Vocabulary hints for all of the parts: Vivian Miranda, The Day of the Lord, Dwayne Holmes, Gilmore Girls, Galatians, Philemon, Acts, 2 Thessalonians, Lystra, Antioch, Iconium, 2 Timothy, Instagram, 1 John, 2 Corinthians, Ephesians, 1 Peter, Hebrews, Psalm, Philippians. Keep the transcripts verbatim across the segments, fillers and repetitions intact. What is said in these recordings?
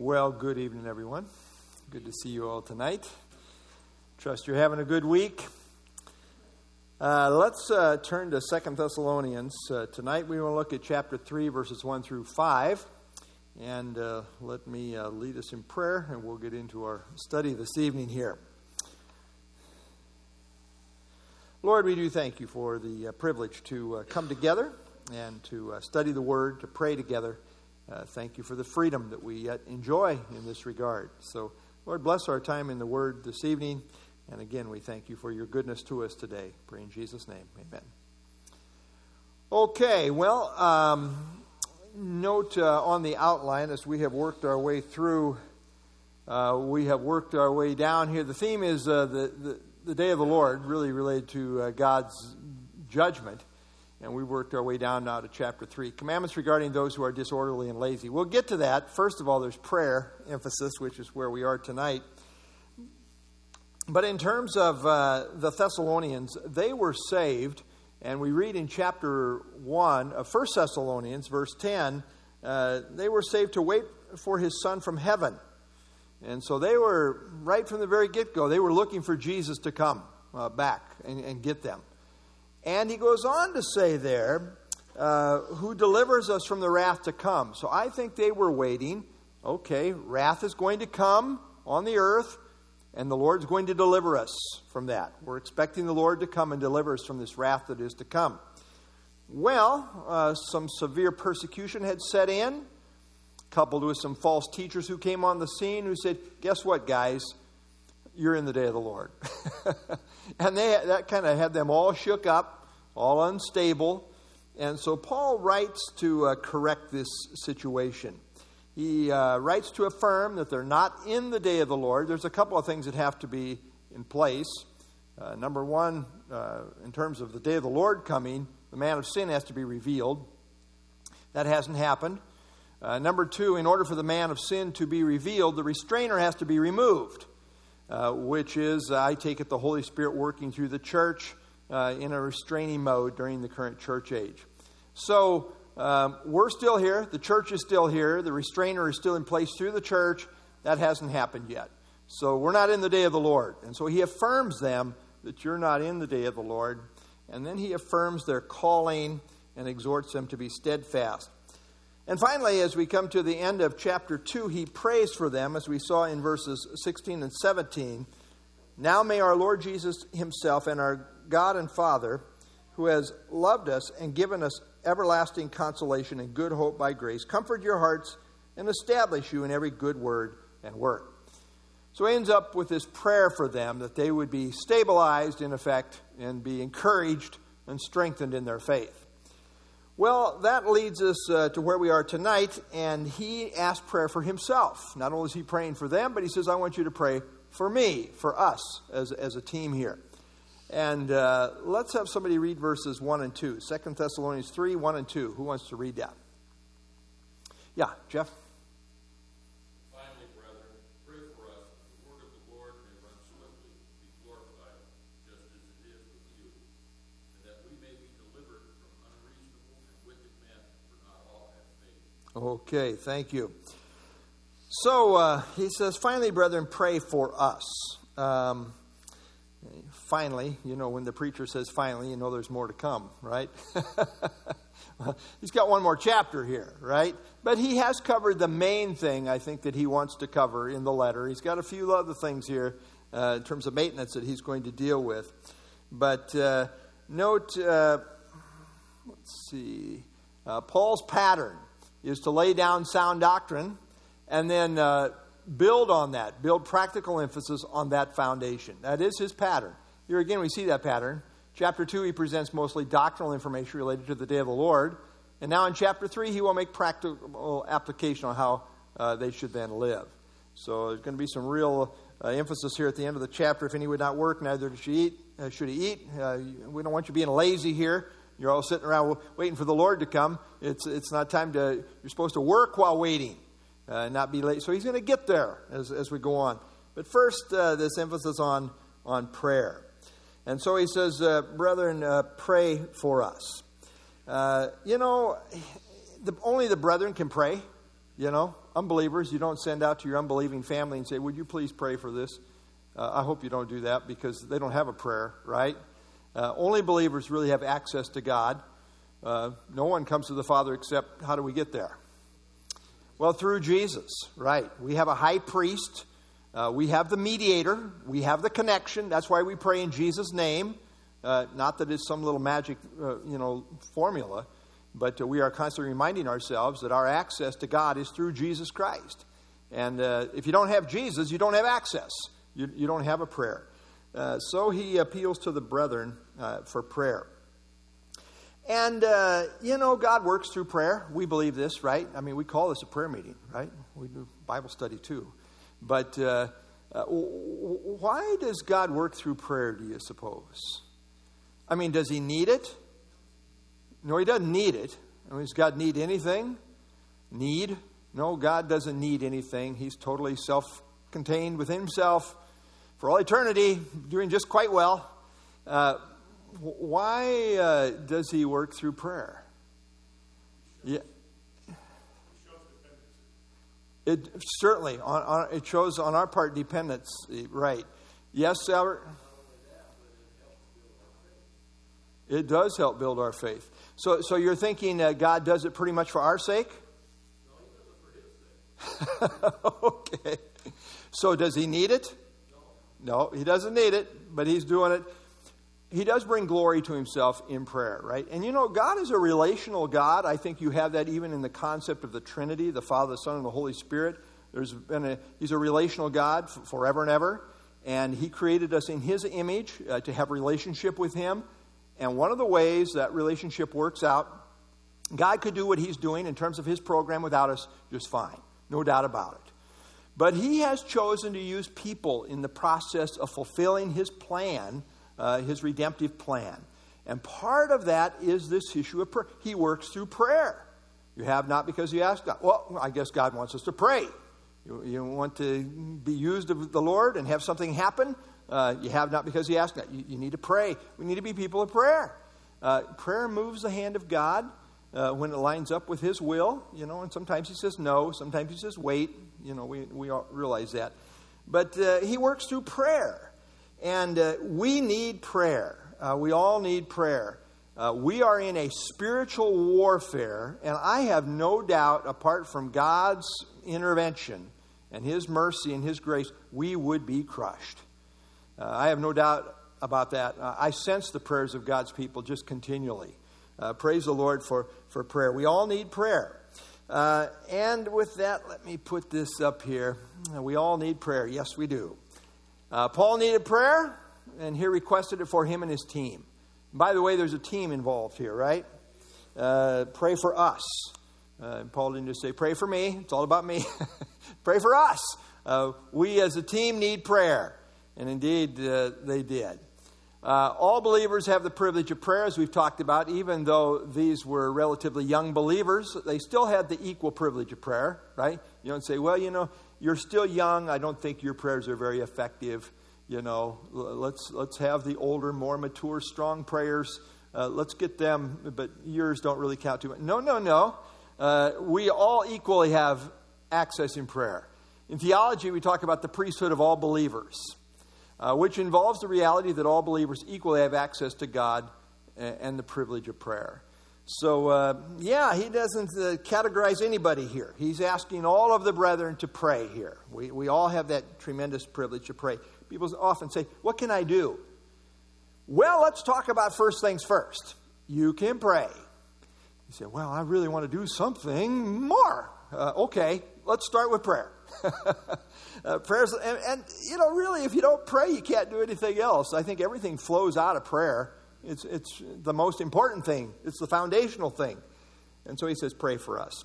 Well, good evening, everyone. Good to see you all tonight. Trust you're having a good week. Uh, let's uh, turn to Second Thessalonians. Uh, tonight we want to look at chapter three, verses one through five. And uh, let me uh, lead us in prayer, and we'll get into our study this evening here. Lord, we do thank you for the uh, privilege to uh, come together and to uh, study the Word, to pray together. Uh, thank you for the freedom that we yet enjoy in this regard. So, Lord, bless our time in the Word this evening. And again, we thank you for your goodness to us today. Pray in Jesus' name. Amen. Okay, well, um, note uh, on the outline, as we have worked our way through, uh, we have worked our way down here. The theme is uh, the, the, the day of the Lord, really related to uh, God's judgment. And we worked our way down now to chapter three. Commandments regarding those who are disorderly and lazy. We'll get to that. First of all, there's prayer emphasis, which is where we are tonight. But in terms of uh, the Thessalonians, they were saved. And we read in chapter one of First Thessalonians, verse ten, uh, they were saved to wait for his Son from heaven. And so they were, right from the very get-go, they were looking for Jesus to come uh, back and, and get them. And he goes on to say there, uh, who delivers us from the wrath to come. So I think they were waiting. Okay, wrath is going to come on the earth, and the Lord's going to deliver us from that. We're expecting the Lord to come and deliver us from this wrath that is to come. Well, uh, some severe persecution had set in, coupled with some false teachers who came on the scene who said, guess what, guys? You're in the day of the Lord. And they, that kind of had them all shook up, all unstable. And so Paul writes to uh, correct this situation. He uh, writes to affirm that they're not in the day of the Lord. There's a couple of things that have to be in place. Uh, number one, uh, in terms of the day of the Lord coming, the man of sin has to be revealed. That hasn't happened. Uh, number two, in order for the man of sin to be revealed, the restrainer has to be removed. Uh, which is, I take it, the Holy Spirit working through the church uh, in a restraining mode during the current church age. So um, we're still here. The church is still here. The restrainer is still in place through the church. That hasn't happened yet. So we're not in the day of the Lord. And so he affirms them that you're not in the day of the Lord. And then he affirms their calling and exhorts them to be steadfast. And finally, as we come to the end of chapter two, he prays for them, as we saw in verses sixteen and seventeen. Now may our Lord Jesus himself and our God and Father, who has loved us and given us everlasting consolation and good hope by grace, comfort your hearts and establish you in every good word and work. So he ends up with this prayer for them, that they would be stabilized, in effect, and be encouraged and strengthened in their faith. Well, that leads us uh, to where we are tonight, and he asked prayer for himself. Not only is he praying for them, but he says, I want you to pray for me, for us, as, as a team here. And uh, let's have somebody read verses one and two. Second Thessalonians three, one and two. Who wants to read that? Yeah, Jeff? Okay, thank you. So uh, he says, finally, brethren, pray for us. Um, finally, you know, when the preacher says finally, you know there's more to come, right? He's got one more chapter here, right? But he has covered the main thing, I think, that he wants to cover in the letter. He's got a few other things here uh, in terms of maintenance that he's going to deal with. But uh, note, uh, let's see, uh, Paul's pattern is to lay down sound doctrine and then uh, build on that, build practical emphasis on that foundation. That is his pattern. Here again, we see that pattern. Chapter two, he presents mostly doctrinal information related to the day of the Lord. And now in chapter three, he will make practical application on how uh, they should then live. So there's going to be some real uh, emphasis here at the end of the chapter. If any would not work, neither should he eat. Uh, should he eat. Uh, we don't want you being lazy here. You're all sitting around waiting for the Lord to come. It's it's not time to, you're supposed to work while waiting, uh, not be late. So he's going to get there as, as we go on. But first, uh, this emphasis on, on prayer. And so he says, uh, brethren, uh, pray for us. Uh, you know, the, only the brethren can pray. You know, unbelievers, you don't send out to your unbelieving family and say, would you please pray for this? Uh, I hope you don't do that, because they don't have a prayer, right? Uh, only believers really have access to God. Uh, no one comes to the Father except, how do we get there? Well, through Jesus, right? We have a high priest. Uh, we have the mediator. We have the connection. That's why we pray in Jesus' name. Uh, not that it's some little magic, uh, you know, formula, but uh, we are constantly reminding ourselves that our access to God is through Jesus Christ. And uh, if you don't have Jesus, you don't have access. You, you don't have a prayer. Uh, so he appeals to the brethren uh, for prayer. And, uh, you know, God works through prayer. We believe this, right? I mean, we call this a prayer meeting, right? We do Bible study too. But uh, uh, why does God work through prayer, do you suppose? I mean, does he need it? No, he doesn't need it. I mean, does God need anything? Need? No, God doesn't need anything. He's totally self-contained within himself for all eternity, doing just quite well. Uh Why uh, does he work through prayer? Yeah, it certainly on, on it shows on our part dependence, right? Yes, Albert. It does help build our faith. So, so you're thinking uh, God does it pretty much for our sake? No, he does it for his sake. Okay. So, does he need it? No. No, he doesn't need it, but he's doing it. He does bring glory to himself in prayer, right? And you know, God is a relational God. I think you have that even in the concept of the Trinity, the Father, the Son, and the Holy Spirit. There's been a, he's a relational God forever and ever. And he created us in his image uh, to have relationship with him. And one of the ways that relationship works out, God could do what he's doing in terms of his program without us just fine. No doubt about it. But he has chosen to use people in the process of fulfilling his plan, Uh, his redemptive plan. And part of that is this issue of prayer. He works through prayer. You have not because you ask God. Well, I guess God wants us to pray. You, you want to be used of the Lord and have something happen? Uh, you have not because you ask not. You, you need to pray. We need to be people of prayer. Uh, prayer moves the hand of God uh, when it lines up with his will. You know, and sometimes he says no. Sometimes he says wait. You know, we, we all realize that. But uh, he works through prayer. And uh, we need prayer. Uh, we all need prayer. Uh, we are in a spiritual warfare, and I have no doubt, apart from God's intervention and his mercy and his grace, we would be crushed. Uh, I have no doubt about that. Uh, I sense the prayers of God's people just continually. Uh, praise the Lord for, for prayer. We all need prayer. Uh, and with that, let me put this up here. We all need prayer. Yes, we do. Uh, Paul needed prayer, and he requested it for him and his team. By the way, there's a team involved here, right? Uh, pray for us. Uh, Paul didn't just say, pray for me. It's all about me. Pray for us. Uh, we as a team need prayer. And indeed, uh, they did. Uh, all believers have the privilege of prayer, as we've talked about. Even though these were relatively young believers, they still had the equal privilege of prayer, right? You don't say, well, you know, you're still young. I don't think your prayers are very effective. You know, let's let's have the older, more mature, strong prayers. Uh, let's get them, but yours don't really count too much. No, no, no. Uh, we all equally have access in prayer. In theology, we talk about the priesthood of all believers, uh, which involves the reality that all believers equally have access to God and the privilege of prayer. So, uh, yeah, he doesn't uh, categorize anybody here. He's asking all of the brethren to pray here. We we all have that tremendous privilege to pray. People often say, what can I do? Well, let's talk about first things first. You can pray. You say, well, I really want to do something more. Uh, okay, let's start with prayer. uh, prayers, and, and, you know, really, if you don't pray, you can't do anything else. I think everything flows out of prayer. It's it's the most important thing. It's the foundational thing. And so he says, pray for us.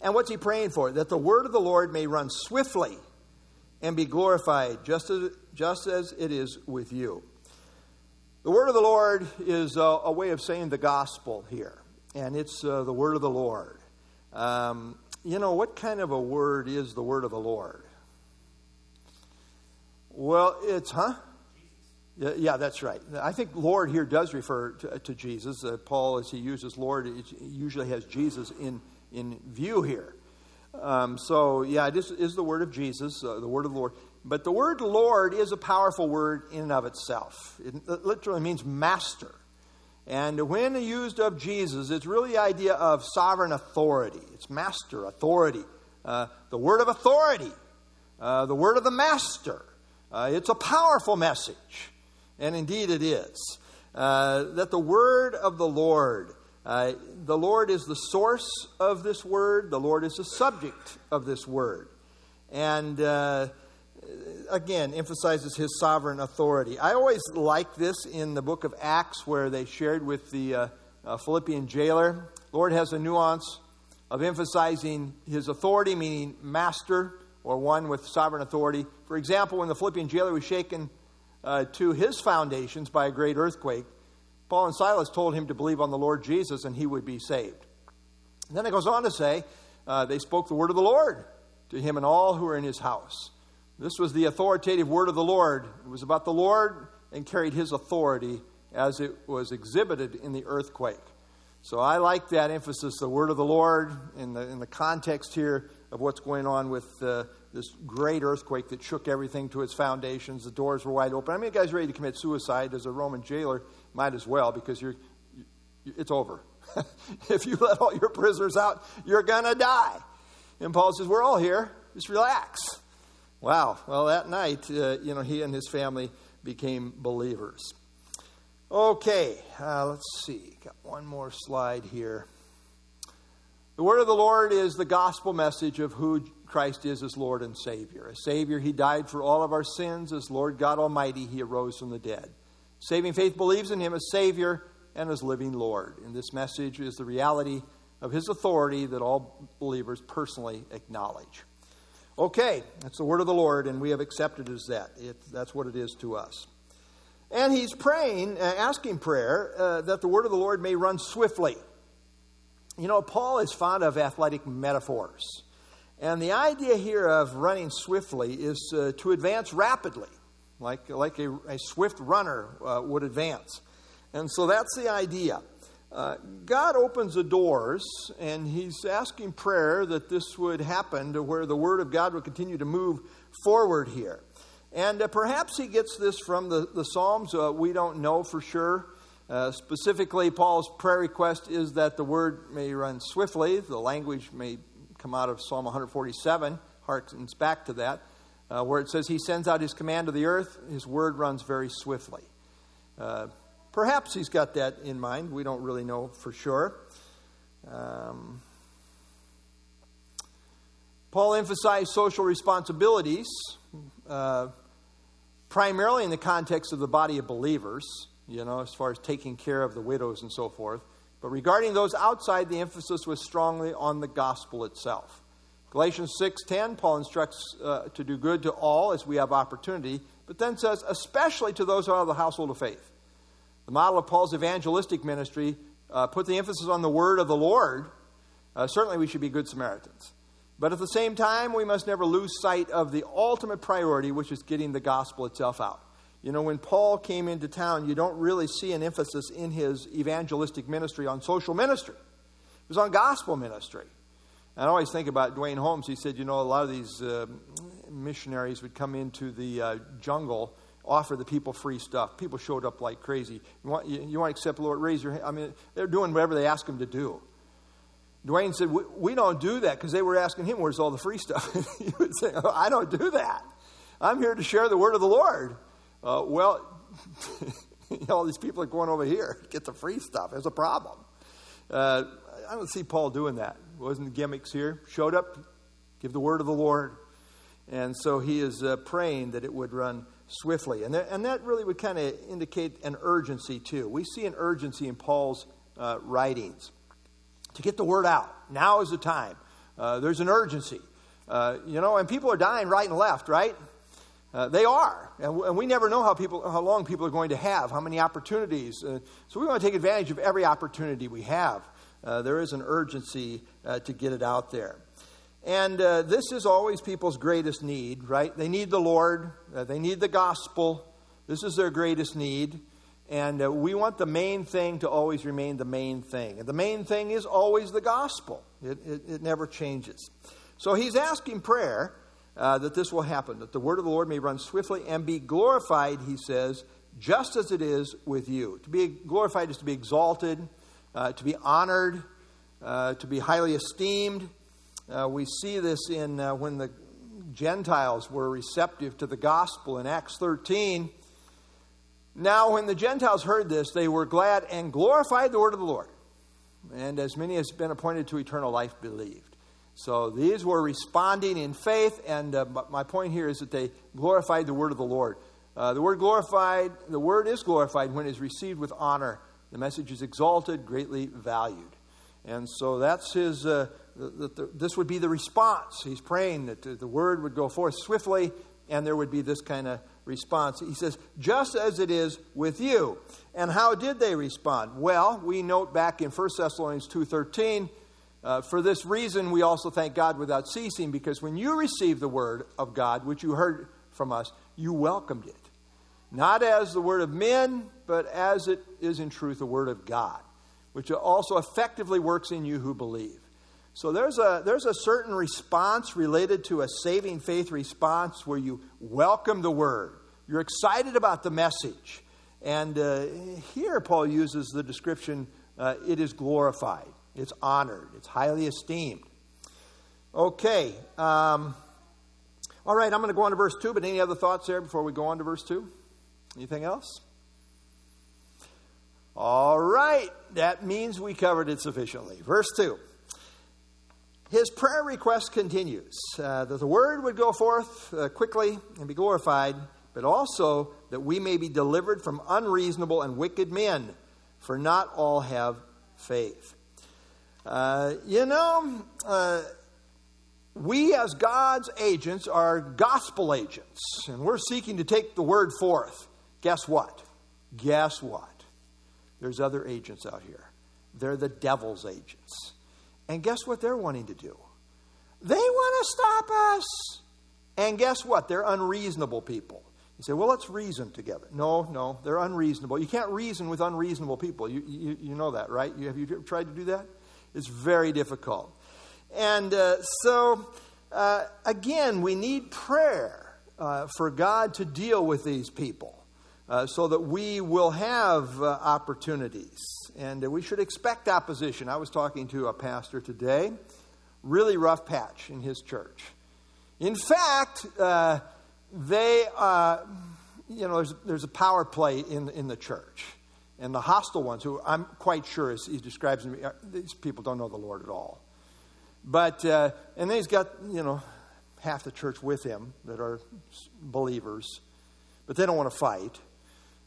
And what's he praying for? That the word of the Lord may run swiftly and be glorified, just as, just as it is with you. The word of the Lord is a, a way of saying the gospel here. And it's uh, the word of the Lord. Um, you know, what kind of a word is the word of the Lord? Well, it's, huh? Yeah, that's right. I think Lord here does refer to, to Jesus. Uh, Paul, as he uses Lord, it usually has Jesus in, in view here. Um, so, yeah, this is the word of Jesus, uh, the word of the Lord. But the word Lord is a powerful word in and of itself. It literally means master. And when used of Jesus, it's really the idea of sovereign authority. It's master, authority. Uh, the word of authority. Uh, the word of the master. Uh, it's a powerful message. And indeed it is. Uh, that the word of the Lord, uh, the Lord is the source of this word. The Lord is the subject of this word. And, uh, again, emphasizes his sovereign authority. I always like this in the book of Acts where they shared with the uh, uh, Philippian jailer. The Lord has a nuance of emphasizing his authority, meaning master or one with sovereign authority. For example, when the Philippian jailer was shaken Uh, to his foundations by a great earthquake, Paul and Silas told him to believe on the Lord Jesus and he would be saved. And then it goes on to say, uh, they spoke the word of the Lord to him and all who were in his house. This was the authoritative word of the Lord. It was about the Lord and carried his authority as it was exhibited in the earthquake. So I like that emphasis, the word of the Lord, in the, in the context here of what's going on with uh, this great earthquake that shook everything to its foundations. The doors were wide open. I mean, the guy's ready to commit suicide as a Roman jailer. Might as well, because you're, you, it's over. If you let all your prisoners out, you're going to die. And Paul says, we're all here. Just relax. Wow. Well, that night, uh, you know, he and his family became believers. Okay, uh, let's see. Got one more slide here. The word of the Lord is the gospel message of who Christ is as Lord and Savior. As Savior, he died for all of our sins. As Lord God Almighty, he arose from the dead. Saving faith believes in him as Savior and as living Lord. And this message is the reality of his authority that all believers personally acknowledge. Okay, that's the word of the Lord, and we have accepted it as that. It, that's what it is to us. And he's praying, uh, asking prayer, uh, that the word of the Lord may run swiftly. You know, Paul is fond of athletic metaphors. And the idea here of running swiftly is uh, to advance rapidly, like, like a, a swift runner uh, would advance. And so that's the idea. Uh, God opens the doors, and he's asking prayer that this would happen to where the word of God would continue to move forward here. And uh, perhaps he gets this from the, the Psalms. Uh, we don't know for sure. Uh, specifically, Paul's prayer request is that the word may run swiftly. The language may come out of Psalm one forty-seven, harkens back to that, uh, where it says, he sends out his command to the earth, his word runs very swiftly. Uh, perhaps he's got that in mind. We don't really know for sure. Um, Paul emphasized social responsibilities, uh, primarily in the context of the body of believers, you know, as far as taking care of the widows and so forth. But regarding those outside, the emphasis was strongly on the gospel itself. Galatians six ten, Paul instructs uh, to do good to all as we have opportunity, but then says, especially to those who are of the household of faith. The model of Paul's evangelistic ministry uh, put the emphasis on the word of the Lord. Uh, certainly we should be good Samaritans. But at the same time, we must never lose sight of the ultimate priority, which is getting the gospel itself out. You know, when Paul came into town, you don't really see an emphasis in his evangelistic ministry on social ministry. It was on gospel ministry. And I always think about Dwayne Holmes. He said, you know, a lot of these uh, missionaries would come into the uh, jungle, offer the people free stuff. People showed up like crazy. You want, you, you want to accept the Lord? Raise your hand. I mean, they're doing whatever they ask them to do. Dwayne said, we, we don't do that, because they were asking him, where's all the free stuff? He would say, oh, I don't do that. I'm here to share the word of the Lord. Uh, well, you know, all these people are going over here to get the free stuff. There's a problem. Uh, I don't see Paul doing that. Wasn't gimmicks here. Showed up, give the word of the Lord. And so he is uh, praying that it would run swiftly. And, there, and that really would kind of indicate an urgency, too. We see an urgency in Paul's uh, writings to get the word out. Now is the time. Uh, there's an urgency. Uh, you know, and people are dying right and left, right? Uh, they are, and, w- and we never know how people, how long people are going to have, how many opportunities. Uh, so we want to take advantage of every opportunity we have. Uh, there is an urgency uh, to get it out there. And uh, this is always people's greatest need, right? They need the Lord. Uh, they need the gospel. This is their greatest need. And uh, we want the main thing to always remain the main thing. And the main thing is always the gospel. It, it, it never changes. So he's asking prayer uh, that this will happen, that the word of the Lord may run swiftly and be glorified, he says, just as it is with you. To be glorified is to be exalted, uh, to be honored, uh, to be highly esteemed. Uh, we see this in uh, when the Gentiles were receptive to the gospel in Acts thirteen. Now, when the Gentiles heard this, they were glad and glorified the word of the Lord. And as many as been appointed to eternal life believed. So these were responding in faith. And uh, my point here is that they glorified the word of the Lord. Uh, the word glorified, the word is glorified when it is received with honor. The message is exalted, greatly valued. And so that's his, uh, the, the, the, this would be the response. He's praying that the word would go forth swiftly and there would be this kind of response. He says, just as it is with you. And how did they respond? Well, we note back in First Thessalonians two thirteen, uh, for this reason we also thank God without ceasing, because when you received the word of God, which you heard from us, you welcomed it. Not as the word of men, but as it is in truth the word of God, which also effectively works in you who believe. So there's a there's a certain response related to a saving faith response where you welcome the word. You're excited about the message. And uh, here Paul uses the description, uh, it is glorified, it's honored, it's highly esteemed. Okay. Um, all right, I'm going to go on to verse two, but any other thoughts there before we go on to verse two? Anything else? All right, that means we covered it sufficiently. Verse two. His prayer request continues, uh, that the word would go forth uh, quickly and be glorified, but also that we may be delivered from unreasonable and wicked men, for not all have faith. Uh, you know, uh, we as God's agents are gospel agents, and we're seeking to take the word forth. Guess what? Guess what? There's other agents out here. They're the devil's agents. And guess what they're wanting to do? They want to stop us. And guess what? They're unreasonable people. You say, well, let's reason together. No, no, they're unreasonable. You can't reason with unreasonable people. You you, you know that, right? You, have you ever tried to do that? It's very difficult. And uh, so, uh, again, we need prayer uh, for God to deal with these people. Uh, so that we will have uh, opportunities. And uh, we should expect opposition. I was talking to a pastor today, really rough patch in his church. In fact, uh, they, uh, you know, there's, there's a power play in, in the church. And the hostile ones, who I'm quite sure, as he describes them, these people don't know the Lord at all. But, uh, and then he's got, you know, half the church with him that are believers, but they don't want to fight.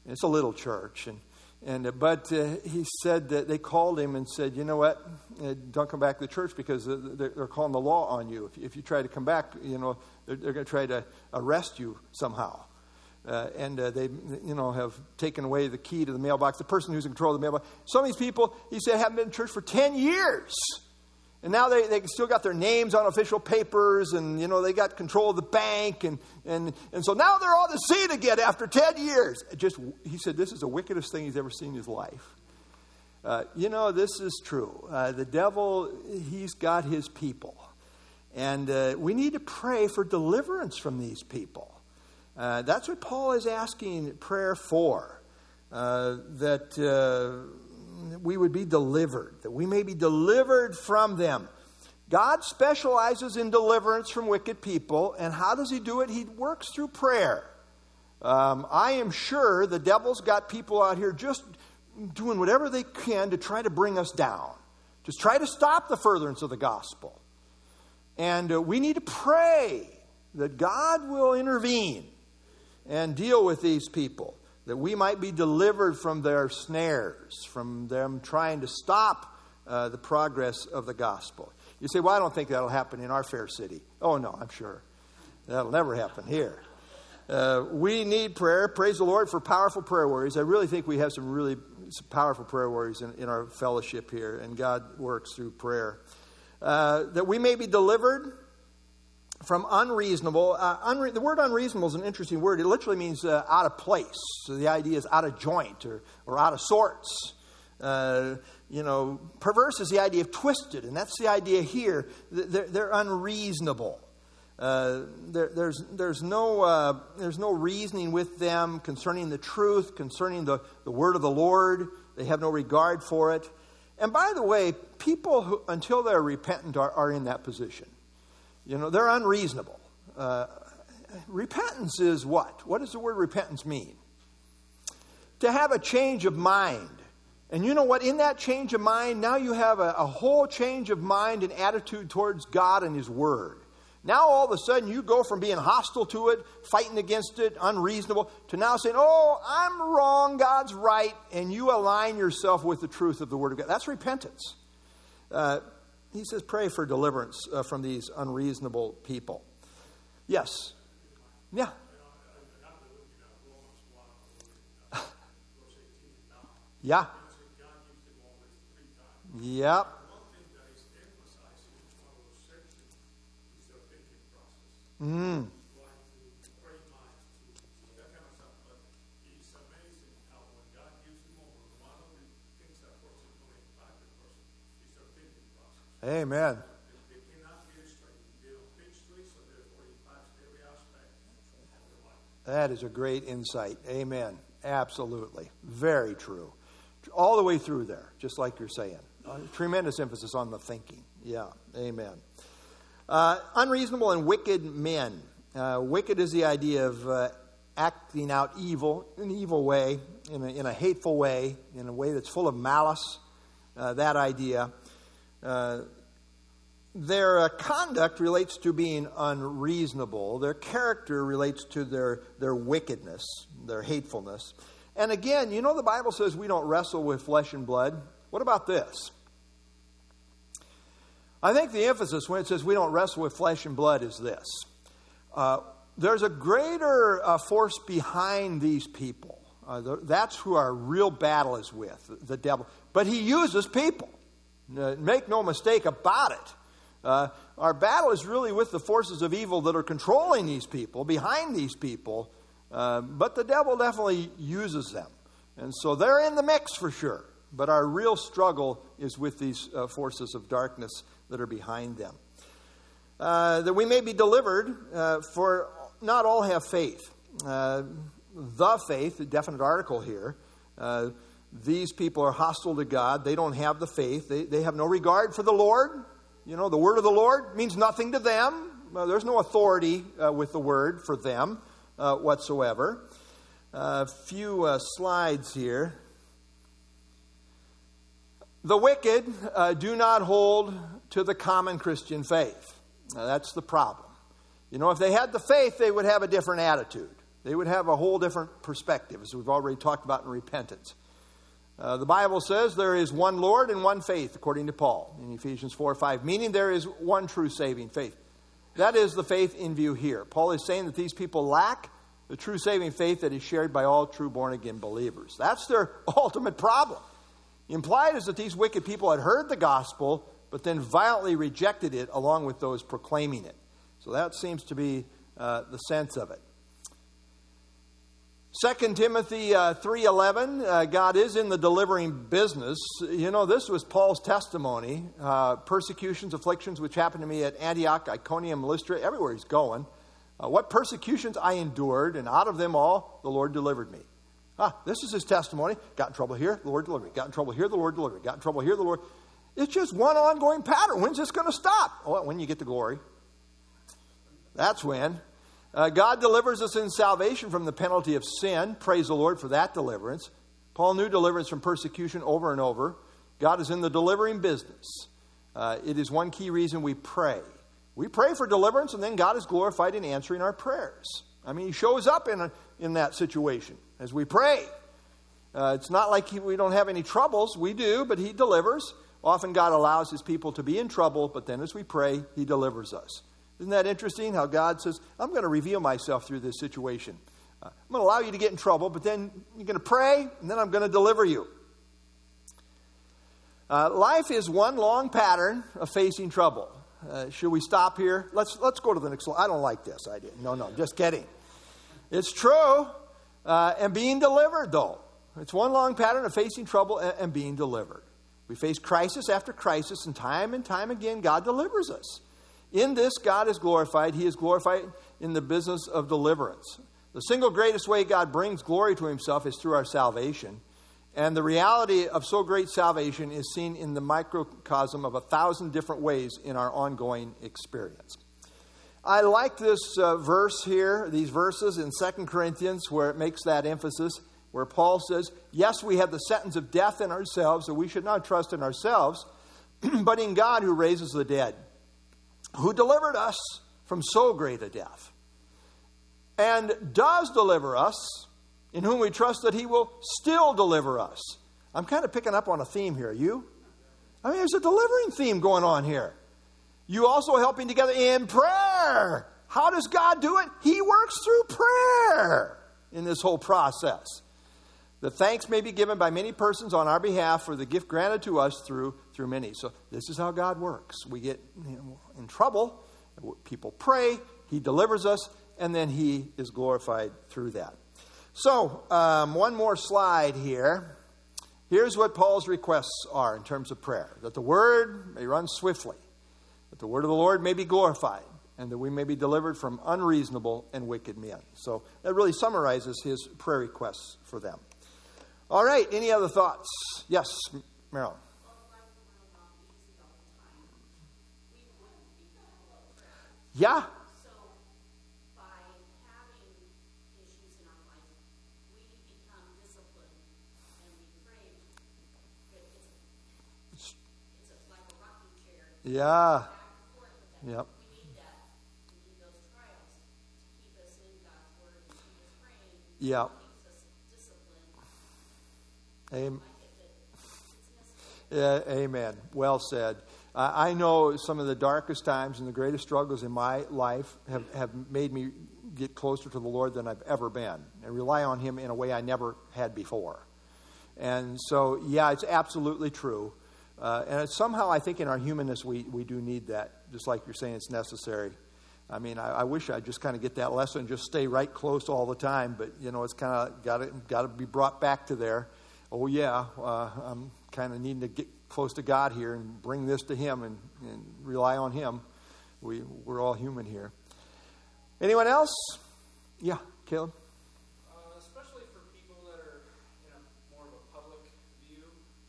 It's a little church, and and but uh, he said that they called him and said, you know what, uh, don't come back to the church because they're, they're calling the law on you. If, if you try to come back, you know they're, they're going to try to arrest you somehow. Uh, and uh, they, you know, have taken away the key to the mailbox. The person who's in control of the mailbox. Some of these people, he said, haven't been in church for ten years, and now they they still got their names on official papers, and you know they got control of the bank, and and and so now they're on the scene again after ten years. Just he said, this is the wickedest thing he's ever seen in his life. Uh, you know, this is true. Uh, the devil, he's got his people, and uh, we need to pray for deliverance from these people. Uh, that's what Paul is asking prayer for. Uh, that. Uh, we would be delivered, that we may be delivered from them. God specializes in deliverance from wicked people, and how does he do it? He works through prayer. Um, I am sure the devil's got people out here just doing whatever they can to try to bring us down, just try to stop the furtherance of the gospel. And uh, we need to pray that God will intervene and deal with these people, that we might be delivered from their snares, from them trying to stop uh, the progress of the gospel. You say, well, I don't think that'll happen in our fair city. Oh, no, I'm sure. That'll never happen here. Uh, we need prayer. Praise the Lord for powerful prayer warriors. I really think we have some really powerful prayer warriors in, in our fellowship here, and God works through prayer. Uh, that we may be delivered from unreasonable, uh, unre- the word unreasonable is an interesting word. It literally means uh, out of place. So the idea is out of joint or, or out of sorts. Uh, you know, perverse is the idea of twisted, and that's the idea here. They're, they're unreasonable. Uh, there, there's there's no uh, there's no reasoning with them concerning the truth, concerning the, the word of the Lord. They have no regard for it. And by the way, people who, until they're repentant, are, are in that position. You know, they're unreasonable. Uh, repentance is what? What does the word repentance mean? To have a change of mind. And you know what? In that change of mind, now you have a, a whole change of mind and attitude towards God and His Word. Now all of a sudden you go from being hostile to it, fighting against it, unreasonable, to now saying, oh, I'm wrong, God's right, and you align yourself with the truth of the Word of God. That's repentance. Uh, he says, pray for deliverance uh, from these unreasonable people. Yes. Yeah. Yeah. Yep. Mm. Amen. That is a great insight. Amen. Absolutely. Very true. All the way through there, just like you're saying. Tremendous emphasis on the thinking. Yeah, amen. Uh, unreasonable and wicked men. Uh, wicked is the idea of uh, acting out evil, in an evil way, in a, in a hateful way, in a way that's full of malice, uh, that idea. Uh, their uh, conduct relates to being unreasonable. Their character relates to their, their wickedness, their hatefulness. And again, you know the Bible says we don't wrestle with flesh and blood. What about this? I think the emphasis when it says we don't wrestle with flesh and blood is this. Uh, there's a greater uh, force behind these people. Uh, the, that's who our real battle is with, the, the devil. But he uses people. Uh, make no mistake about it. Uh, our battle is really with the forces of evil that are controlling these people, behind these people. Uh, but the devil definitely uses them. And so they're in the mix for sure. But our real struggle is with these uh, forces of darkness that are behind them. Uh, that we may be delivered, uh, for not all have faith. Uh, the faith, the definite article here, uh, these people are hostile to God. They don't have the faith. They, they have no regard for the Lord. You know, the word of the Lord means nothing to them. Uh, there's no authority uh, with the word for them uh, whatsoever. A uh, few uh, slides here. The wicked uh, do not hold to the common Christian faith. Now, that's the problem. You know, if they had the faith, they would have a different attitude. They would have a whole different perspective, as we've already talked about in repentance. Uh, the Bible says there is one Lord and one faith, according to Paul in Ephesians four five, meaning there is one true saving faith. That is the faith in view here. Paul is saying that these people lack the true saving faith that is shared by all true born-again believers. That's their ultimate problem. Implied is that these wicked people had heard the gospel, but then violently rejected it along with those proclaiming it. So that seems to be uh, the sense of it. Second Timothy uh, three eleven, uh, God is in the delivering business. You know, this was Paul's testimony. Uh, persecutions, afflictions, which happened to me at Antioch, Iconium, Lystra, everywhere he's going. Uh, what persecutions I endured, and out of them all, the Lord delivered me. Ah, this is his testimony. Got in trouble here, the Lord delivered me. Got in trouble here, the Lord delivered me. Got in trouble here, the Lord. It's just one ongoing pattern. When's this going to stop? Oh, when you get to glory. That's when. Uh, God delivers us in salvation from the penalty of sin. Praise the Lord for that deliverance. Paul knew deliverance from persecution over and over. God is in the delivering business. Uh, it is one key reason we pray. We pray for deliverance, and then God is glorified in answering our prayers. I mean, he shows up in a, in that situation. As we pray, uh, it's not like he, we don't have any troubles. We do, but he delivers. Often God allows his people to be in trouble, but then as we pray, he delivers us. Isn't that interesting how God says, I'm going to reveal myself through this situation. Uh, I'm going to allow you to get in trouble, but then you're going to pray, and then I'm going to deliver you. Uh, life is one long pattern of facing trouble. Uh, should we stop here? Let's let's go to the next slide. I don't like this idea. No, no, just kidding. It's true. Uh, and being delivered, though. It's one long pattern of facing trouble and, and being delivered. We face crisis after crisis, and time and time again, God delivers us. In this, God is glorified. He is glorified in the business of deliverance. The single greatest way God brings glory to himself is through our salvation. And the reality of so great salvation is seen in the microcosm of a thousand different ways in our ongoing experience. I like this uh, verse here, these verses in Second Corinthians, where it makes that emphasis, where Paul says, yes, we have the sentence of death in ourselves, so we should not trust in ourselves, but in God who raises the dead, who delivered us from so great a death, and does deliver us, in whom we trust that he will still deliver us. I'm kind of picking up on a theme here, you? I mean, there's a delivering theme going on here. You also helping together in prayer. How does God do it? He works through prayer in this whole process. The thanks may be given by many persons on our behalf for the gift granted to us through through many. So this is how God works. We get in trouble. People pray. He delivers us. And then he is glorified through that. So, um, one more slide here. Here's what Paul's requests are in terms of prayer. That the word may run swiftly. That the word of the Lord may be glorified. And that we may be delivered from unreasonable and wicked men. So, that really summarizes his prayer requests for them. All right, any other thoughts? Yes, Marilyn. Yeah. So, by having issues in our life, we become disciplined and we pray. It's, it's like a rocking chair. Yeah. Yep. We need that. We need those trials to keep us in God's word and keep us praying. Yeah. Amen. Yeah, amen. Well said. Uh, I know some of the darkest times and the greatest struggles in my life have, have made me get closer to the Lord than I've ever been and rely on him in a way I never had before. And so, yeah, it's absolutely true. Uh, and it's somehow I think in our humanness we, we do need that, just like you're saying it's necessary. I mean, I, I wish I'd just kind of get that lesson, just stay right close all the time. But, you know, it's kind of got to, got to be brought back to there. Oh, yeah, uh, I'm kind of needing to get close to God here and bring this to him and, and rely on him. We, we're all human here. Anyone else? Yeah, Caleb? Uh, especially for people that are in a more of a public view,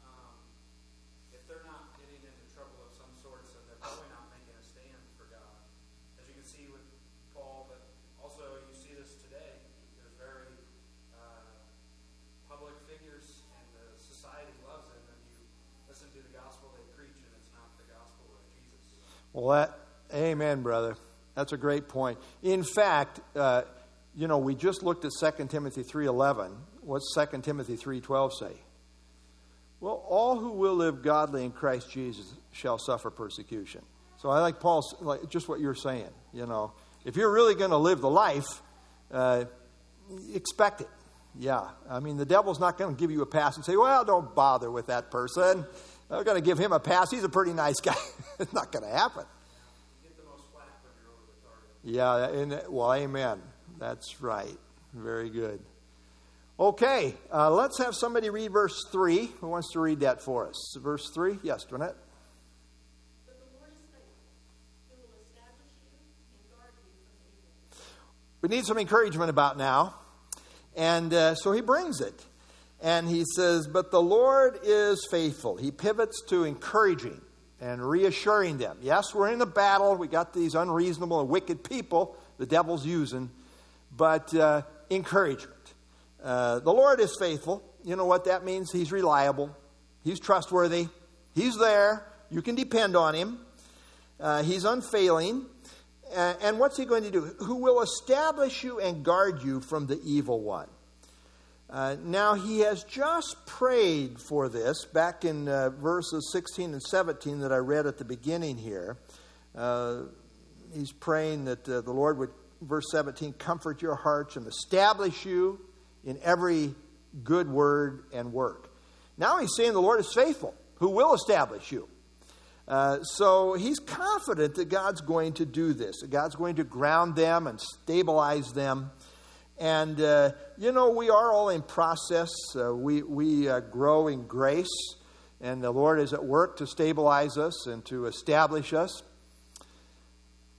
um, if they're not getting into trouble of some sort, so they're probably not making a stand for God. As you can see with Paul, but also you see this today. There's very uh, public figures society loves it, and you listen to the gospel they preach, and it's not the gospel of Jesus. Well, that, amen, brother. That's a great point. In fact, uh, you know, we just looked at Second Timothy three eleven. What's Second Timothy three twelve say? Well, all who will live godly in Christ Jesus shall suffer persecution. So I like Paul's, like just what you're saying, you know. If you're really going to live the life, uh, expect it. Yeah, I mean, the devil's not going to give you a pass and say, well, don't bother with that person. I'm going to give him a pass. He's a pretty nice guy. It's not going to happen. You get the most flack when you're over the target. Yeah, and, well, amen. That's right. Very good. Okay, uh, let's have somebody read verse three. Who wants to read that for us? Verse three? Yes, Dwayne? But the Lord is faithful. He will establish you and guard you from evil. We need some encouragement about now. And uh, so he brings it. And he says, but the Lord is faithful. He pivots to encouraging and reassuring them. Yes, we're in a battle. We got these unreasonable and wicked people the devil's using. But uh, encouragement. Uh, the Lord is faithful. You know what that means? He's reliable. He's trustworthy. He's there. You can depend on him. Uh, he's unfailing. Uh, and what's he going to do? Who will establish you and guard you from the evil one. Uh, now, he has just prayed for this back in uh, verses sixteen and seventeen that I read at the beginning here. Uh, he's praying that uh, the Lord would, verse seventeen, comfort your hearts and establish you in every good word and work. Now he's saying the Lord is faithful, who will establish you. Uh, so he's confident that God's going to do this. That God's going to ground them and stabilize them. And, uh, you know, we are all in process. Uh, we we uh, grow in grace. And the Lord is at work to stabilize us and to establish us.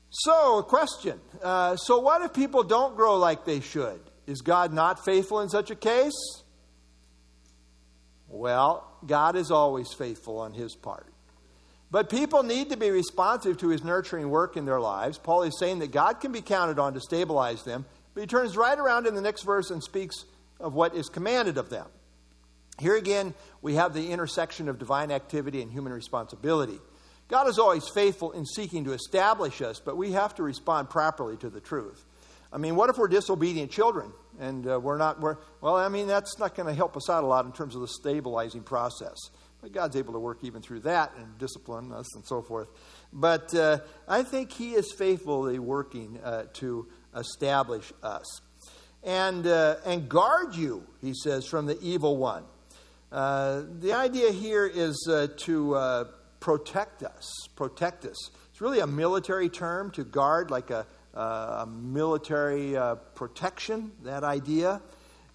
So, a question. Uh, so what if people don't grow like they should? Is God not faithful in such a case? Well, God is always faithful on his part. But people need to be responsive to his nurturing work in their lives. Paul is saying that God can be counted on to stabilize them, but he turns right around in the next verse and speaks of what is commanded of them. Here again, we have the intersection of divine activity and human responsibility. God is always faithful in seeking to establish us, but we have to respond properly to the truth. I mean, what if we're disobedient children and uh, we're not, we're, well, I mean, that's not going to help us out a lot in terms of the stabilizing process. But God's able to work even through that and discipline us and so forth. But uh, I think he is faithfully working uh, to establish us. And uh, and guard you, he says, from the evil one. Uh, the idea here is uh, to uh, protect us, protect us. It's really a military term, to guard, like a Uh, military uh, protection, that idea.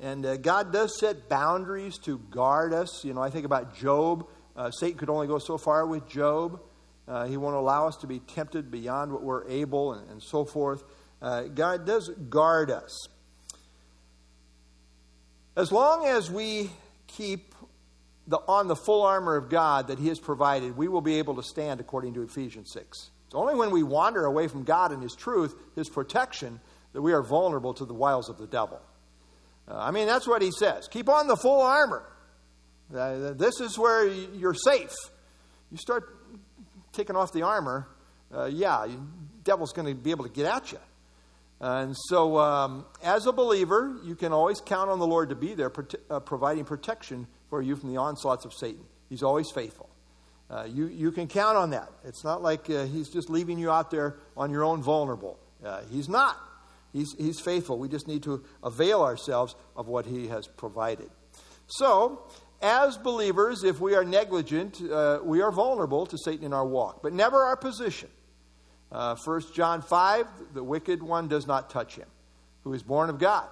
And uh, God does set boundaries to guard us. You know, I think about Job. Uh, Satan could only go so far with Job. Uh, he won't allow us to be tempted beyond what we're able and, and so forth. Uh, God does guard us. As long as we keep the on the full armor of God that he has provided, we will be able to stand according to Ephesians six. It's only when we wander away from God and his truth, his protection, that we are vulnerable to the wiles of the devil. Uh, I mean, that's what he says. Keep on the full armor. Uh, this is where you're safe. You start taking off the armor, uh, yeah, the devil's going to be able to get at you. Uh, and so um, as a believer, you can always count on the Lord to be there, pro- uh, providing protection for you from the onslaughts of Satan. He's always faithful. Uh, you, you can count on that. It's not like uh, he's just leaving you out there on your own vulnerable. Uh, he's not. He's, he's faithful. We just need to avail ourselves of what he has provided. So, as believers, if we are negligent, uh, we are vulnerable to Satan in our walk, but never our position. Uh, First John five, the wicked one does not touch him, who is born of God.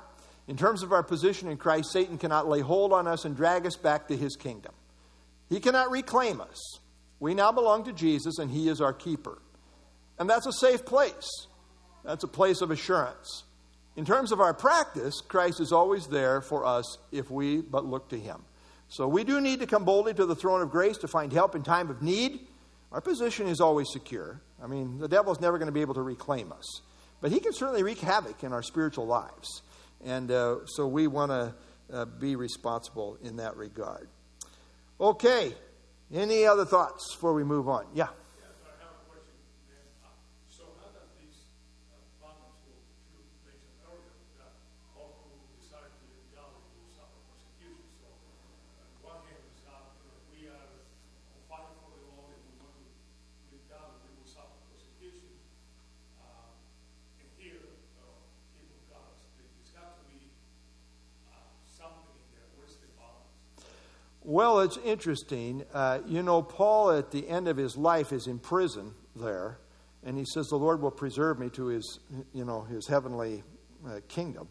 In terms of our position in Christ, Satan cannot lay hold on us and drag us back to his kingdom. He cannot reclaim us. We now belong to Jesus, and he is our keeper. And that's a safe place. That's a place of assurance. In terms of our practice, Christ is always there for us if we but look to him. So we do need to come boldly to the throne of grace to find help in time of need. Our position is always secure. I mean, the devil is never going to be able to reclaim us. But he can certainly wreak havoc in our spiritual lives. And uh, so we want to uh, be responsible in that regard. Okay. Any other thoughts before we move on? Yeah. Yeah, so I have a question. So how does these problems go through? They said earlier that all who desire to live godly will suffer persecution. So on one hand, is that we are fighting for the Lord, and we want to live godly, we will suffer persecution. Uh, and here, uh, people of God, there's got to be uh, something in there. Where's the balance? Well, it's interesting. Uh, you know, Paul at the end of his life is in prison there, and he says the Lord will preserve me to his, you know, his heavenly uh, kingdom.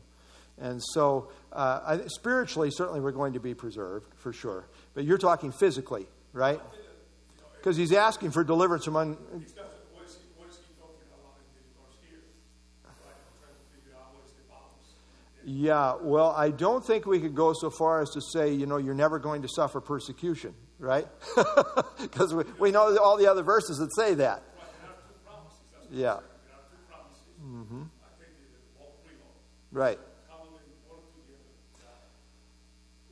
And so uh, I, spiritually, certainly we're going to be preserved for sure. But you're talking physically, right? Because he's asking for deliverance among... Yeah, well, I don't think we could go so far as to say, you know, you're never going to suffer persecution, right? Because we, we know all the other verses that say that. Right, there are two promises. That's yeah. There are two promises. Mm-hmm. I think they're all three. Right. How do they work together?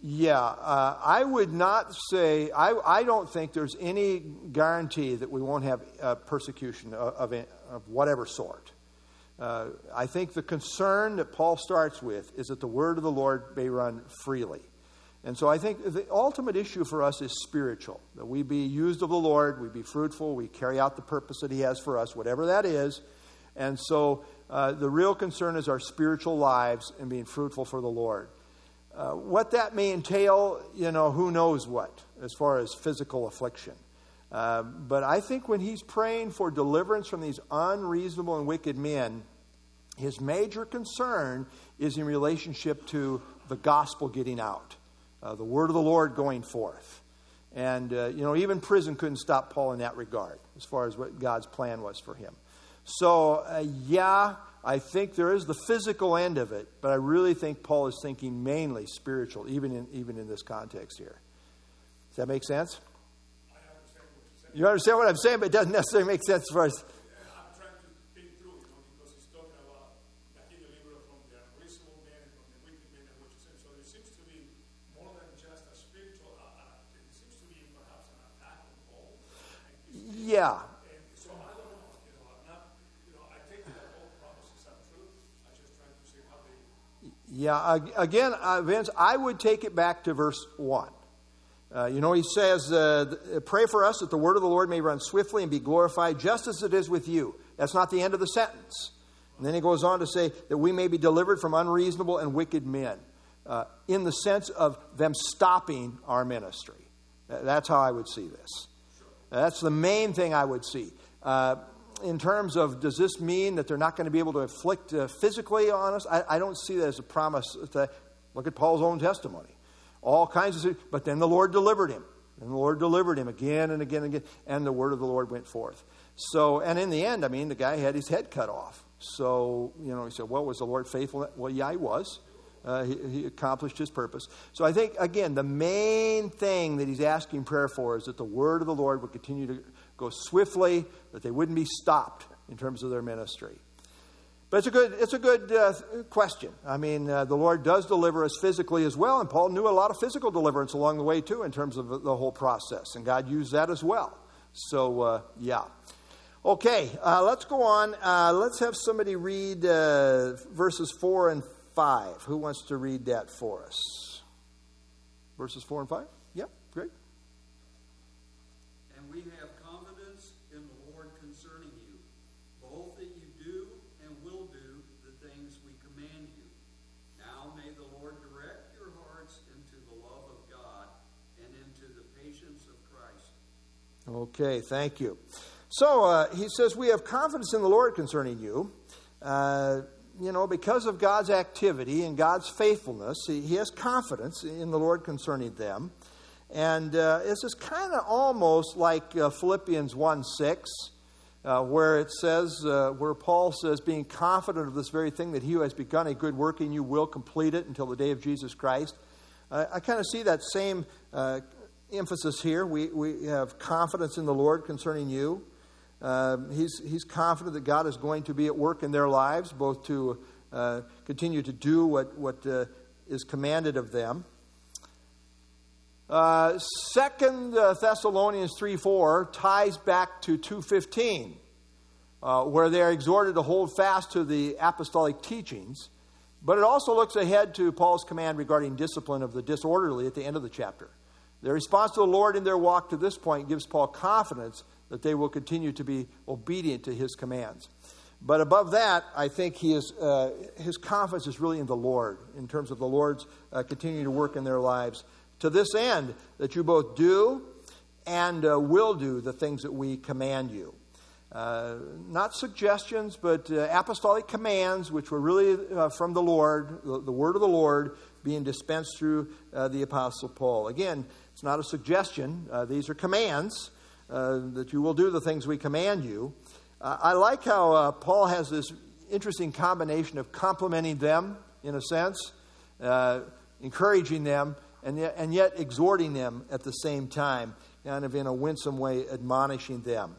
Yeah, uh, I would not say, I, I don't think there's any guarantee that we won't have uh, persecution of, of, of whatever sort. Uh, I think the concern that Paul starts with is that the word of the Lord may run freely. And so I think the ultimate issue for us is spiritual, that we be used of the Lord, we be fruitful, we carry out the purpose that he has for us, whatever that is. And so uh, the real concern is our spiritual lives and being fruitful for the Lord. Uh, what that may entail, you know, who knows what, as far as physical affliction. Uh, but I think when he's praying for deliverance from these unreasonable and wicked men, his major concern is in relationship to the gospel getting out, uh, the word of the Lord going forth. And, uh, you know, even prison couldn't stop Paul in that regard, as far as what God's plan was for him. So, uh, yeah, I think there is the physical end of it, but I really think Paul is thinking mainly spiritual, even in even in this context here. Does that make sense? I understand what you're saying. You understand what I'm saying, but it doesn't necessarily make sense for us. Yeah. And so I don't know, you know, I'm not, you know, I take that all promises are true. I'm just trying to see how they... Yeah, again, uh, Vince, I would take it back to verse one. Uh, you know, he says, uh, pray for us that the word of the Lord may run swiftly and be glorified just as it is with you. That's not the end of the sentence. And then he goes on to say that we may be delivered from unreasonable and wicked men uh, in the sense of them stopping our ministry. That's how I would see this. That's the main thing I would see. Uh, in terms of, does this mean that they're not going to be able to afflict uh, physically on us? I, I don't see that as a promise. To, look at Paul's own testimony. All kinds of, but then the Lord delivered him. And the Lord delivered him again and again and again. And the word of the Lord went forth. So, and in the end, I mean, the guy had his head cut off. So, you know, he said, well, was the Lord faithful? Well, yeah, he was. Uh, he, he accomplished his purpose. So I think, again, the main thing that he's asking prayer for is that the word of the Lord would continue to go swiftly, that they wouldn't be stopped in terms of their ministry. But it's a good, it's a good uh, question. I mean, uh, the Lord does deliver us physically as well, and Paul knew a lot of physical deliverance along the way, too, in terms of the whole process, and God used that as well. So, uh, yeah. Okay, uh, let's go on. Uh, let's have somebody read uh, verses four and five. Who wants to read that for us? Verses four and five? Yep, great. And we have confidence in the Lord concerning you, both that you do and will do the things we command you. Now may the Lord direct your hearts into the love of God and into the patience of Christ. Okay, thank you. So uh, he says, we have confidence in the Lord concerning you. Uh You know, because of God's activity and God's faithfulness, he, he has confidence in the Lord concerning them. And uh, this is kind of almost like uh, Philippians one six, uh, where it says, uh, where Paul says, being confident of this very thing, that he who has begun a good work in you will complete it until the day of Jesus Christ. Uh, I kind of see that same uh, emphasis here. We, we have confidence in the Lord concerning you. Uh, he's he's confident that God is going to be at work in their lives, both to uh, continue to do what, what uh, is commanded of them. Uh, Second Thessalonians three four ties back to two fifteen, uh, where they are exhorted to hold fast to the apostolic teachings. But it also looks ahead to Paul's command regarding discipline of the disorderly at the end of the chapter. Their response to the Lord in their walk to this point gives Paul confidence that they will continue to be obedient to his commands. But above that, I think he is uh, his confidence is really in the Lord, in terms of the Lord's uh, continuing to work in their lives. To this end, that you both do and uh, will do the things that we command you. Uh, not suggestions, but uh, apostolic commands, which were really uh, from the Lord, the, the word of the Lord, being dispensed through uh, the Apostle Paul. Again, it's not a suggestion. Uh, these are commands. Uh, that you will do the things we command you. Uh, I like how uh, Paul has this interesting combination of complimenting them, in a sense, uh, encouraging them, and yet, and yet exhorting them at the same time, kind of in a winsome way, admonishing them.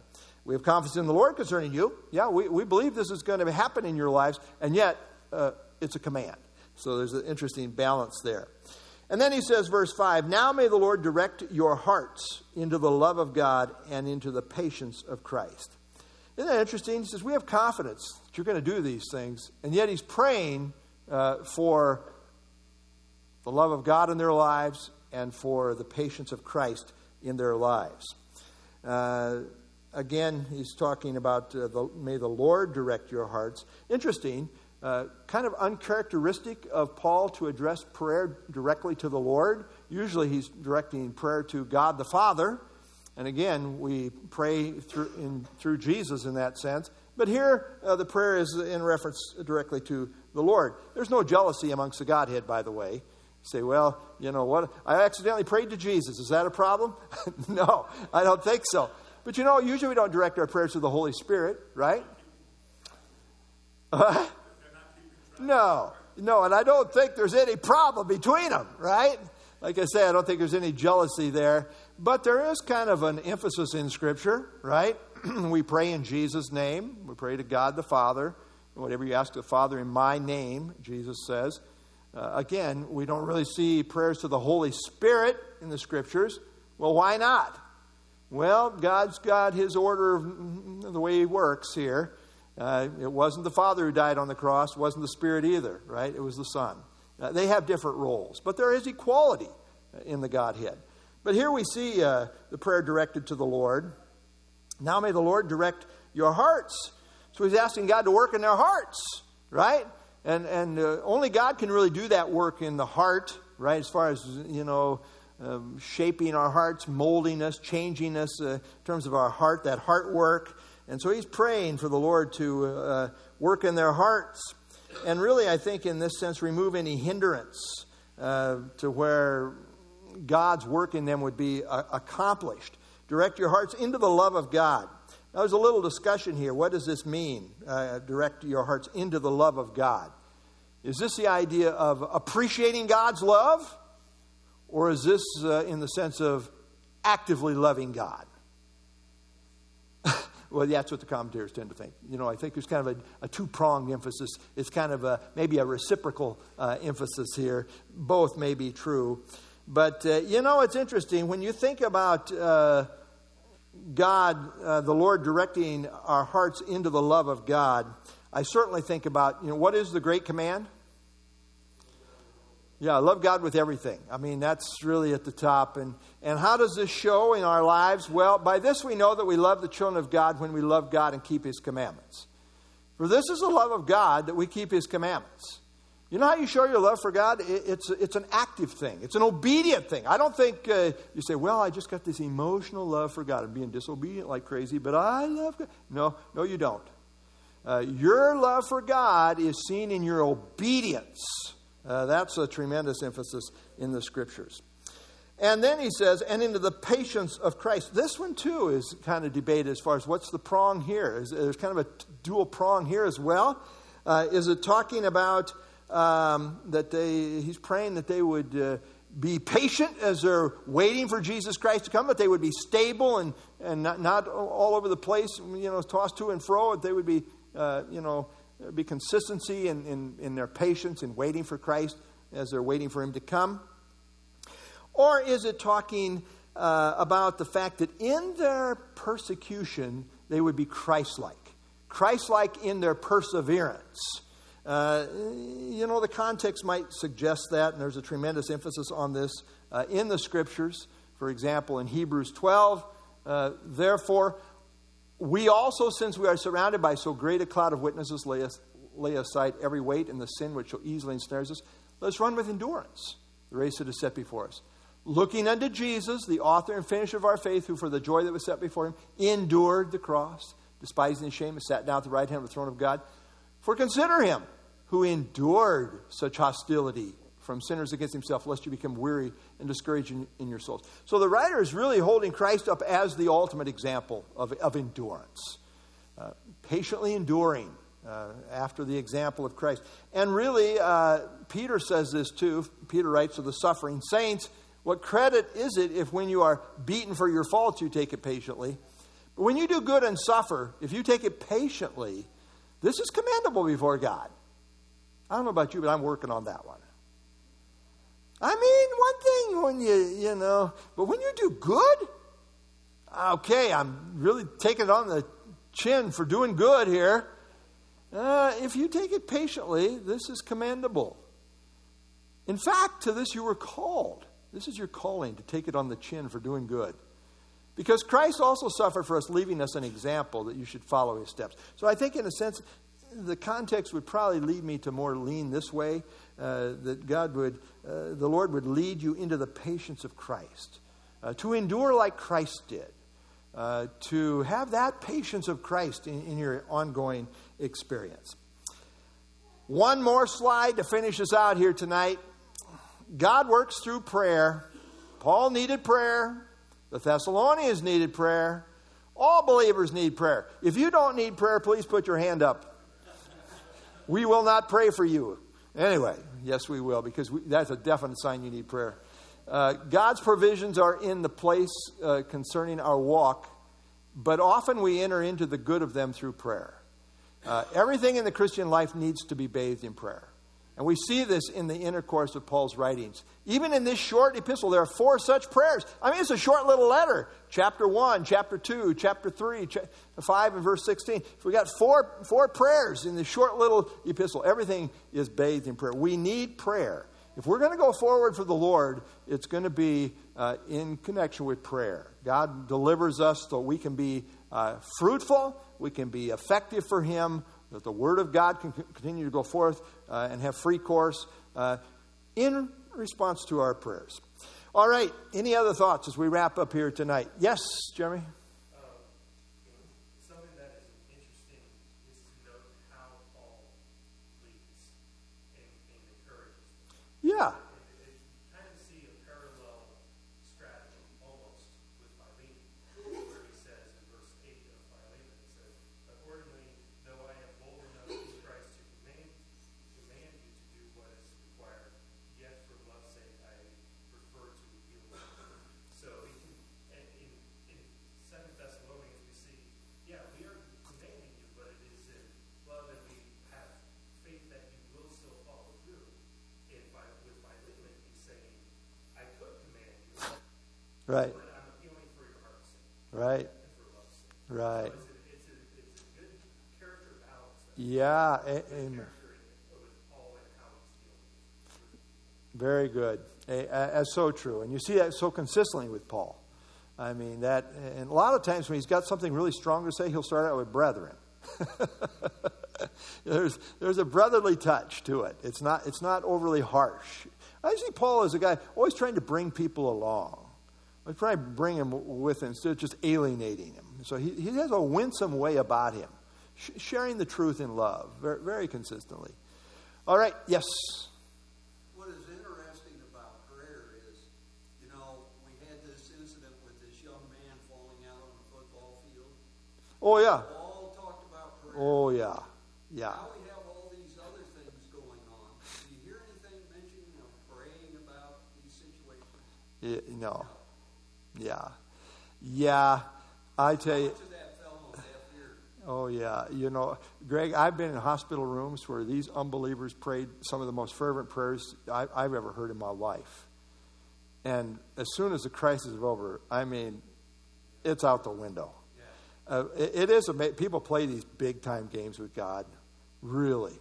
We have confidence in the Lord concerning you. Yeah, we, we believe this is going to happen in your lives, and yet uh, it's a command. So there's an interesting balance there. And then he says, verse five, now may the Lord direct your hearts into the love of God and into the patience of Christ. Isn't that interesting? He says, we have confidence that you're going to do these things. And yet he's praying uh, for the love of God in their lives and for the patience of Christ in their lives. Uh, again, he's talking about uh, the, may the Lord direct your hearts. Interesting. Uh, kind of uncharacteristic of Paul to address prayer directly to the Lord. Usually he's directing prayer to God the Father. And again, we pray through, in, through Jesus in that sense. But here, uh, the prayer is in reference directly to the Lord. There's no jealousy amongst the Godhead, by the way. Say, well, you know what? I accidentally prayed to Jesus. Is that a problem? No, I don't think so. But you know, usually we don't direct our prayers to the Holy Spirit, right? Uh, no, no, and I don't think there's any problem between them, right? Like I say, I don't think there's any jealousy there. But there is kind of an emphasis in Scripture, right? We pray in Jesus' name. We pray to God the Father. Whatever you ask the Father in my name, Jesus says. Uh, again, we don't really see prayers to the Holy Spirit in the Scriptures. Well, why not? Well, God's got his order of the way he works here. Uh, it wasn't the Father who died on the cross. It wasn't the Spirit either, right? It was the Son. Uh, they have different roles. But there is equality in the Godhead. But here we see uh, the prayer directed to the Lord. Now may the Lord direct your hearts. So he's asking God to work in their hearts, right? And and uh, only God can really do that work in the heart, right? As far as, you know... Um, shaping our hearts, molding us, changing us uh, in terms of our heart, that heart work. And so he's praying for the Lord to uh, work in their hearts. And really, I think in this sense, remove any hindrance uh, to where God's work in them would be uh, accomplished. Direct your hearts into the love of God. Now, there's a little discussion here. What does this mean, uh, direct your hearts into the love of God? Is this the idea of appreciating God's love? Or is this uh, in the sense of actively loving God? Well, that's what the commentators tend to think. You know, I think there's kind of a, a two-pronged emphasis. It's kind of a, maybe a reciprocal uh, emphasis here. Both may be true. But, uh, you know, it's interesting. When you think about uh, God, uh, the Lord directing our hearts into the love of God, I certainly think about, you know, what is the great command? Yeah, I love God with everything. I mean, that's really at the top. And, and how does this show in our lives? Well, by this we know that we love the children of God when we love God and keep his commandments. For this is the love of God, that we keep his commandments. You know how you show your love for God? It, it's, it's an active thing. It's an obedient thing. I don't think uh, you say, well, I just got this emotional love for God. I'm being disobedient like crazy, but I love God. No, no, you don't. Uh, your love for God is seen in your obedience. Uh, that's a tremendous emphasis in the Scriptures. And then he says, and into the patience of Christ. This one, too, is kind of debated as far as what's the prong here. Is, there's kind of a dual prong here as well. Uh, is it talking about um, that they? He's praying that they would uh, be patient as they're waiting for Jesus Christ to come, that they would be stable and, and not, not all over the place, you know, tossed to and fro, that they would be, uh, you know, there'd be consistency in, in, in their patience in waiting for Christ as they're waiting for him to come? Or is it talking uh, about the fact that in their persecution, they would be Christ-like? Christ-like in their perseverance. Uh, you know, the context might suggest that, and there's a tremendous emphasis on this uh, in the Scriptures. For example, in Hebrews twelve, uh, therefore... we also, since we are surrounded by so great a cloud of witnesses, lay, as, lay aside every weight and the sin which so easily ensnares us. Let's run with endurance the race that is set before us. Looking unto Jesus, the author and finisher of our faith, who for the joy that was set before him, endured the cross, despising the shame, and sat down at the right hand of the throne of God. For consider him who endured such hostility from sinners against himself, lest you become weary and discouraged in, in your souls. So the writer is really holding Christ up as the ultimate example of, of endurance. Uh, patiently enduring uh, after the example of Christ. And really, uh, Peter says this too. Peter writes to the suffering saints, what credit is it if when you are beaten for your faults you take it patiently? But when you do good and suffer, if you take it patiently, this is commendable before God. I don't know about you, but I'm working on that one. I mean, one thing when you, you know, but when you do good, okay, I'm really taking it on the chin for doing good here. Uh, if you take it patiently, this is commendable. In fact, to this you were called. This is your calling, to take it on the chin for doing good. Because Christ also suffered for us, leaving us an example that you should follow his steps. So I think in a sense, the context would probably lead me to more lean this way. Uh, that God would, uh, the Lord would lead you into the patience of Christ. Uh, to endure like Christ did. Uh, to have that patience of Christ in, in your ongoing experience. One more slide to finish us out here tonight. God works through prayer. Paul needed prayer. The Thessalonians needed prayer. All believers need prayer. If you don't need prayer, please put your hand up. We will not pray for you. Anyway, yes, we will, because we, that's a definite sign you need prayer. Uh, God's provisions are in the place uh, concerning our walk, but often we enter into the good of them through prayer. Uh, everything in the Christian life needs to be bathed in prayer. And we see this in the intercourse of Paul's writings. Even in this short epistle, there are four such prayers. I mean, it's a short little letter. Chapter one, chapter two, chapter three, ch- five, and verse sixteen. So we got four, four prayers in this short little epistle. Everything is bathed in prayer. We need prayer. If we're going to go forward for the Lord, it's going to be uh, in connection with prayer. God delivers us so we can be uh, fruitful, we can be effective for Him, that the Word of God can continue to go forth uh, and have free course uh, in response to our prayers. All right, any other thoughts as we wrap up here tonight? Yes, Jeremy? Yeah. I kind of see a parallel strategy almost with Philemon, where he says in verse eight of Philemon, he says, accordingly, though I am bold enough in Christ to command, command you to do what is required, yet for love's sake I prefer to you. So in, in, in Second Thessalonians we see, yeah, we are commanding you, but it is in love, and we have faith that you will still follow through. Right. Right. Right. Yeah. Amen. Very good. That's so true. And you see that so consistently with Paul. I mean, that, and a lot of times when he's got something really strong to say, he'll start out with brethren. There's there's a brotherly touch to it. It's not it's not overly harsh. I see Paul as a guy always trying to bring people along. I try to bring him with him instead of just alienating him. So he, he has a winsome way about him, sh- sharing the truth in love very, very consistently. All right, yes. What is interesting about prayer is, you know, we had this incident with this young man falling out on the football field. Oh yeah. We all talked about prayer. Oh yeah. Yeah. Now we have all these other things going on. Do you hear anything mentioning or praying about these situations? It, no. Yeah. Yeah. I tell you. Oh, yeah. You know, Greg, I've been in hospital rooms where these unbelievers prayed some of the most fervent prayers I, I've ever heard in my life. And as soon as the crisis is over, I mean, it's out the window. Uh, it, it is amazing. People play these big-time games with God, really.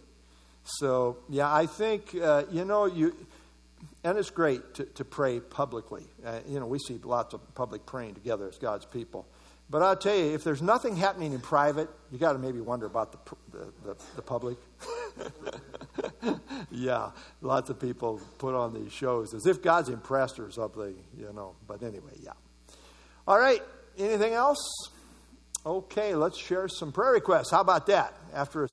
So, yeah, I think, uh, you know, you, and it's great to, to pray publicly. Uh, you know, we see lots of public praying together as God's people. But I'll tell you, if there's nothing happening in private, you got to maybe wonder about the the, the, the public. Yeah, lots of people put on these shows as if God's impressed or something, you know. But anyway, yeah. All right, anything else? Okay, let's share some prayer requests. How about that? After a